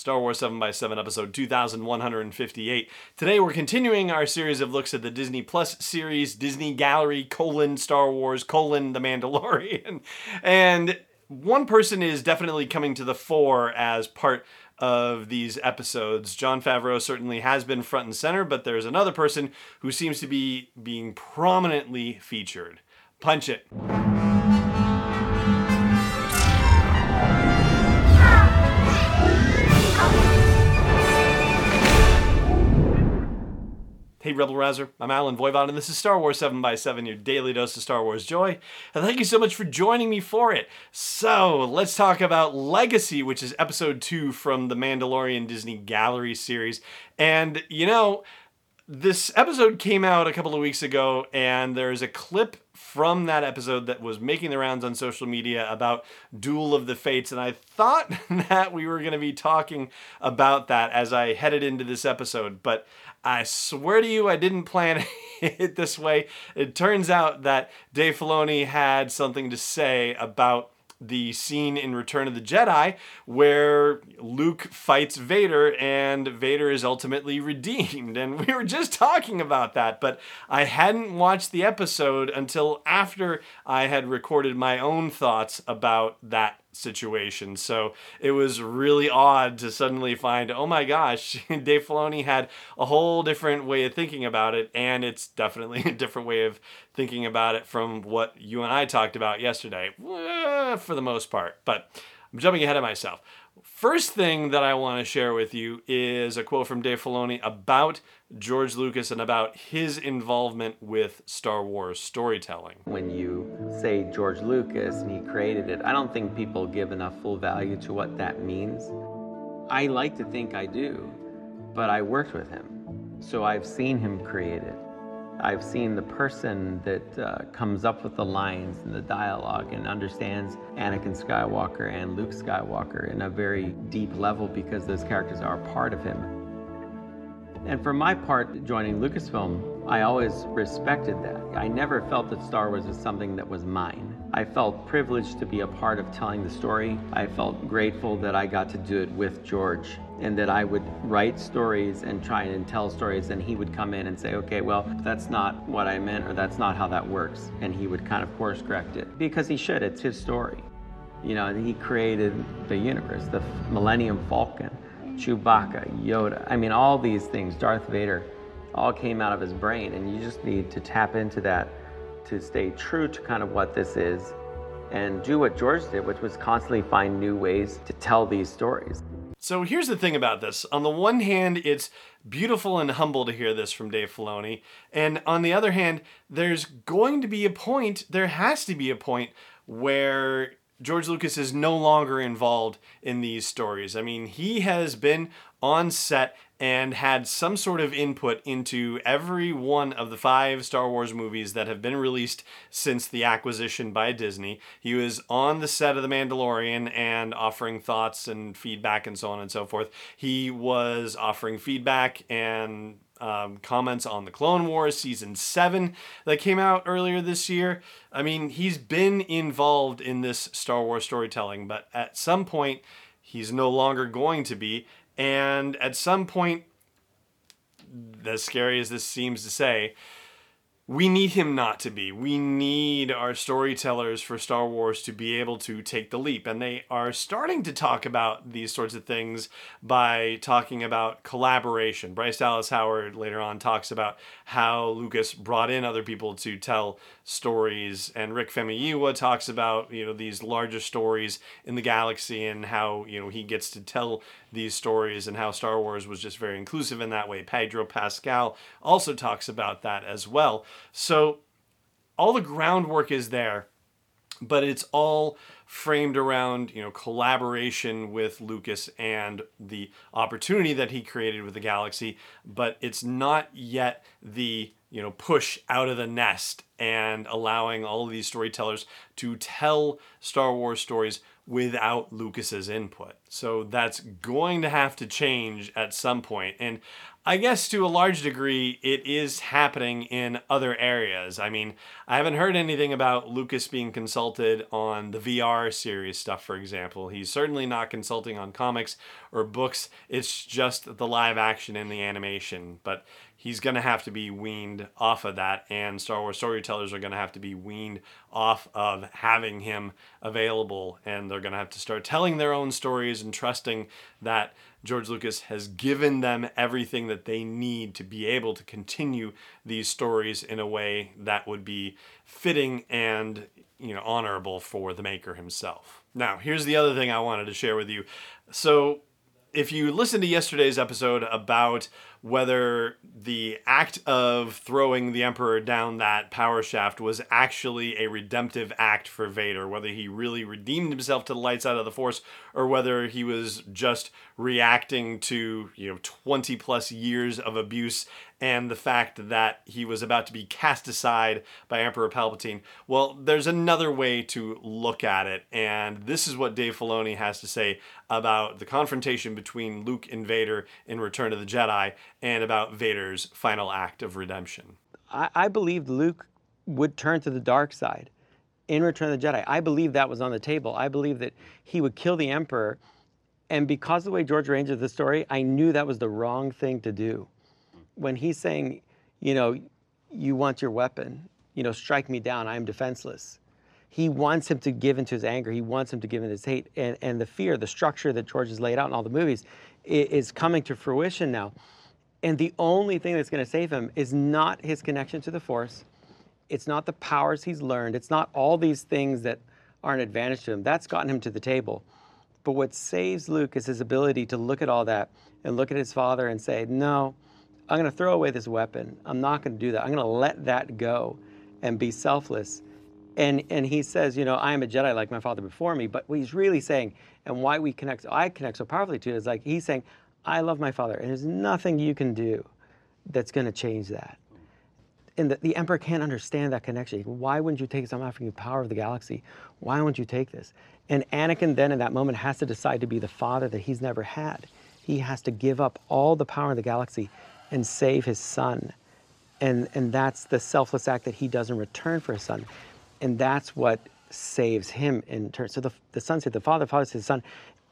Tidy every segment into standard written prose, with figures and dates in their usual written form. Star Wars 7x7 episode 2158. Today we're continuing our series of looks at the Disney Plus series, Disney Gallery, Star Wars, The Mandalorian. And one person is definitely coming to the fore as part of these episodes. Jon Favreau certainly has been front and center, but there's another person who seems to be being prominently featured. Punch it. Hey Rebel Razer, I'm Alan Voivod, and this is Star Wars 7x7, your daily dose of Star Wars joy. And thank you so much for joining me for it. So, let's talk about Legacy, which is episode 2 from the Mandalorian Disney Gallery series. And, you know, this episode came out a couple of weeks ago, and there's a clip from that episode that was making the rounds on social media about Duel of the Fates, and I thought that we were going to be talking about that as I headed into this episode, but I swear to you I didn't plan it this way. It turns out that Dave Filoni had something to say about the scene in Return of the Jedi where Luke fights Vader and Vader is ultimately redeemed. And we were just talking about that, but I hadn't watched the episode until after I had recorded my own thoughts about that situation. So it was really odd to suddenly find, oh my gosh, Dave Filoni had a whole different way of thinking about it, and it's definitely a different way of thinking about it from what you and I talked about yesterday, for the most part. But I'm jumping ahead of myself. First thing that I want to share with you is a quote from Dave Filoni about George Lucas and about his involvement with Star Wars storytelling. When you say George Lucas and he created it, I don't think people give enough full value to what that means. I like to think I do, but I worked with him, so I've seen him create it. I've seen the person that comes up with the lines and the dialogue and understands Anakin Skywalker and Luke Skywalker in a very deep level because those characters are part of him. And for my part, joining Lucasfilm, I always respected that. I never felt that Star Wars was something that was mine. I felt privileged to be a part of telling the story. I felt grateful that I got to do it with George, and that I would write stories and try and tell stories, and he would come in and say, okay, well, that's not what I meant, or that's not how that works. And he would kind of course correct it, because he should, it's his story. You know, he created the universe, the Millennium Falcon, Chewbacca, Yoda, I mean, all these things, Darth Vader, all came out of his brain, and you just need to tap into that to stay true to kind of what this is and do what George did, which was constantly find new ways to tell these stories. So here's the thing about this. On the one hand, it's beautiful and humble to hear this from Dave Filoni. And on the other hand, there has to be a point where George Lucas is no longer involved in these stories. I mean, he has been on set and had some sort of input into every one of the 5 Star Wars movies that have been released since the acquisition by Disney. He was on the set of The Mandalorian and offering thoughts and feedback and so on and so forth. He was offering feedback and comments on The Clone Wars Season 7 that came out earlier this year. I mean, he's been involved in this Star Wars storytelling, but at some point, he's no longer going to be. And at some point, as scary as this seems to say, we need him not to be. We need our storytellers for Star Wars to be able to take the leap. And they are starting to talk about these sorts of things by talking about collaboration. Bryce Dallas Howard later on talks about how Lucas brought in other people to tell stories. And Rick Famuyiwa talks about, you know, these larger stories in the galaxy and how, you know, he gets to tell these stories and how Star Wars was just very inclusive in that way. Pedro Pascal also talks about that as well. So all the groundwork is there, but it's all framed around, you know, collaboration with Lucas and the opportunity that he created with the galaxy, but it's not yet the, you know, push out of the nest and allowing all of these storytellers to tell Star Wars stories without Lucas's input. So that's going to have to change at some point. And I guess to a large degree, it is happening in other areas. I mean, I haven't heard anything about Lucas being consulted on the VR series stuff, for example. He's certainly not consulting on comics or books. It's just the live action and the animation. But he's going to have to be weaned off of that, and Star Wars storytellers are going to have to be weaned off of having him available, and they're going to have to start telling their own stories and trusting that George Lucas has given them everything that they need to be able to continue these stories in a way that would be fitting and, you know, honorable for the maker himself. Now, here's the other thing I wanted to share with you. So, if you listened to yesterday's episode about whether the act of throwing the Emperor down that power shaft was actually a redemptive act for Vader, whether he really redeemed himself to the light side of the Force, or whether he was just reacting to, 20 plus years of abuse and the fact that he was about to be cast aside by Emperor Palpatine. Well, there's another way to look at it, and this is what Dave Filoni has to say about the confrontation between Luke and Vader in Return of the Jedi, and about Vader's final act of redemption. I believed Luke would turn to the dark side in Return of the Jedi. I believe that was on the table. I believe that he would kill the Emperor, and because of the way George arranges the story, I knew that was the wrong thing to do. When he's saying, you want your weapon, strike me down, I am defenseless. He wants him to give into his anger. He wants him to give into his hate. And the fear, the structure that George has laid out in all the movies is coming to fruition now. And the only thing that's going to save him is not his connection to the Force. It's not the powers he's learned. It's not all these things that are an advantage to him. That's gotten him to the table. But what saves Luke is his ability to look at all that and look at his father and say, no, I'm going to throw away this weapon. I'm not going to do that. I'm going to let that go and be selfless. And he says, I am a Jedi like my father before me. But what he's really saying, and why I connect so powerfully to it, is like he's saying, I love my father, and there's nothing you can do that's going to change that. And the Emperor can't understand that connection. Why wouldn't you take this? I'm offering you power of the galaxy. Why wouldn't you take this? And Anakin then in that moment has to decide to be the father that he's never had. He has to give up all the power of the galaxy and save his son. And that's the selfless act that he does in return for his son. And that's what saves him in turn. So the son saves the father saves his son,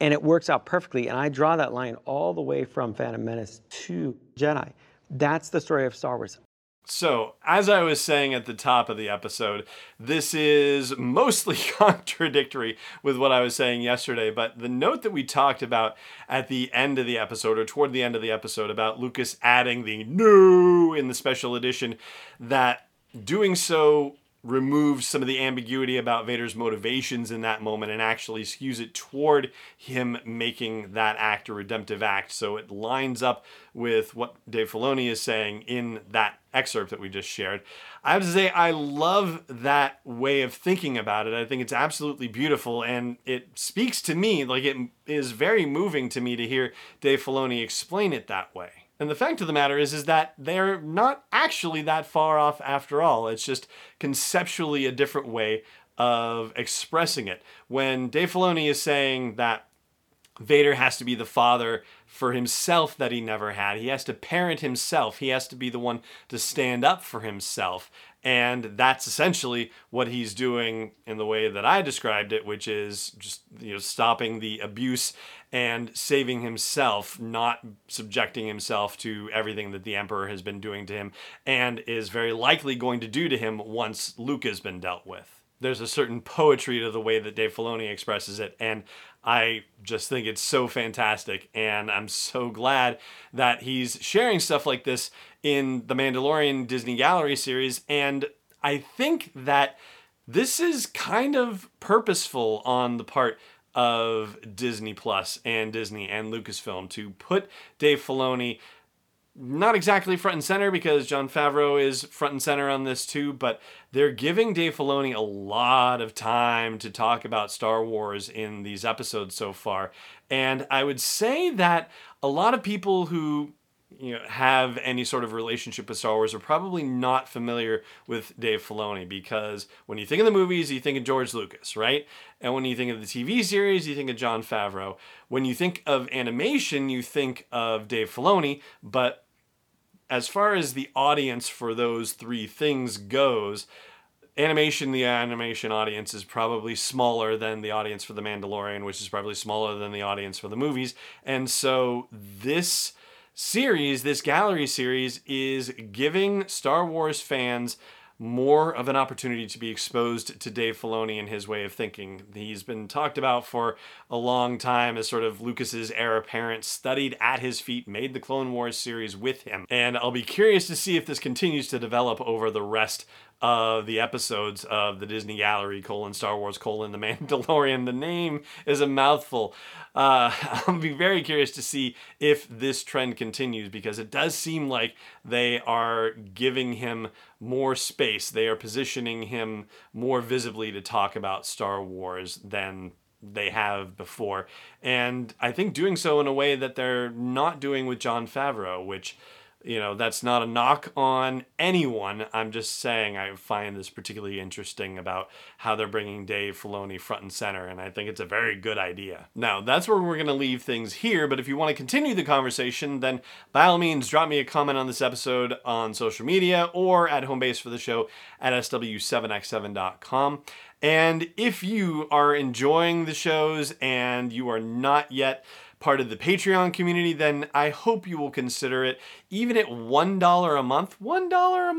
and it works out perfectly. And I draw that line all the way from Phantom Menace to Jedi. That's the story of Star Wars. So, as I was saying at the top of the episode, this is mostly contradictory with what I was saying yesterday, but the note that we talked about at the end of the episode, or toward the end of the episode, about Lucas adding the "no" in the special edition, that doing so removes some of the ambiguity about Vader's motivations in that moment and actually skews it toward him making that act a redemptive act. So it lines up with what Dave Filoni is saying in that excerpt that we just shared. I have to say, I love that way of thinking about it. I think it's absolutely beautiful, and it speaks to me, like it is very moving to me to hear Dave Filoni explain it that way. And the fact of the matter is that they're not actually that far off after all. It's just conceptually a different way of expressing it. When Dave Filoni is saying that Vader has to be the father for himself that he never had, he has to parent himself, he has to be the one to stand up for himself. And that's essentially what he's doing in the way that I described it, which is just stopping the abuse and saving himself, not subjecting himself to everything that the Emperor has been doing to him and is very likely going to do to him once Luke has been dealt with. There's a certain poetry to the way that Dave Filoni expresses it, and I just think it's so fantastic, and I'm so glad that he's sharing stuff like this in the Mandalorian Disney Gallery series, and I think that this is kind of purposeful on the part of Disney Plus and Disney and Lucasfilm to put Dave Filoni not exactly front and center, because Jon Favreau is front and center on this too, but they're giving Dave Filoni a lot of time to talk about Star Wars in these episodes so far. And I would say that a lot of people who you know, have any sort of relationship with Star Wars are probably not familiar with Dave Filoni, because when you think of the movies, you think of George Lucas, right? And when you think of the TV series, you think of Jon Favreau. When you think of animation, you think of Dave Filoni, but as far as the audience for those three things goes, animation, the animation audience is probably smaller than the audience for The Mandalorian, which is probably smaller than the audience for the movies. And so this series, this gallery series, is giving Star Wars fans more of an opportunity to be exposed to Dave Filoni and his way of thinking. He's been talked about for a long time as sort of Lucas's heir apparent, studied at his feet, made the Clone Wars series with him. And I'll be curious to see if this continues to develop over the rest of the episodes of the Disney Gallery, Star Wars, The Mandalorian. The name is a mouthful. I'll be very curious to see if this trend continues, because it does seem like they are giving him more space. They are positioning him more visibly to talk about Star Wars than they have before. And I think doing so in a way that they're not doing with Jon Favreau, which, you know, that's not a knock on anyone. I'm just saying I find this particularly interesting about how they're bringing Dave Filoni front and center, and I think it's a very good idea. Now, that's where we're going to leave things here, but if you want to continue the conversation, then by all means, drop me a comment on this episode on social media or at home base for the show at sw7x7.com. And if you are enjoying the shows and you are not yet part of the Patreon community, then I hope you will consider it. Even at $1 a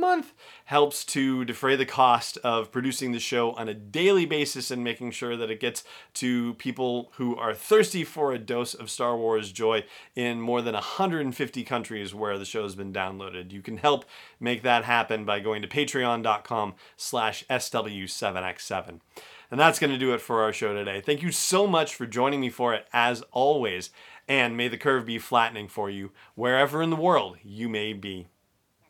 month, helps to defray the cost of producing the show on a daily basis and making sure that it gets to people who are thirsty for a dose of Star Wars joy in more than 150 countries where the show's been downloaded. You can help make that happen by going to patreon.com/SW7X7. And that's going to do it for our show today. Thank you so much for joining me for it, as always. And may the curve be flattening for you, wherever in the world you may be.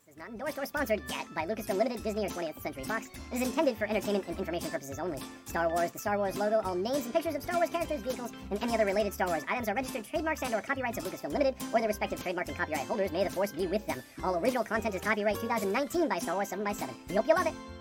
This is not endorsed or sponsored yet by Lucasfilm Limited, Disney, or 20th Century Fox. It is intended for entertainment and information purposes only. Star Wars, the Star Wars logo, all names and pictures of Star Wars characters, vehicles, and any other related Star Wars items are registered trademarks and or copyrights of Lucasfilm Limited or their respective trademark and copyright holders. May the force be with them. All original content is copyright 2019 by Star Wars 7x7. We hope you love it.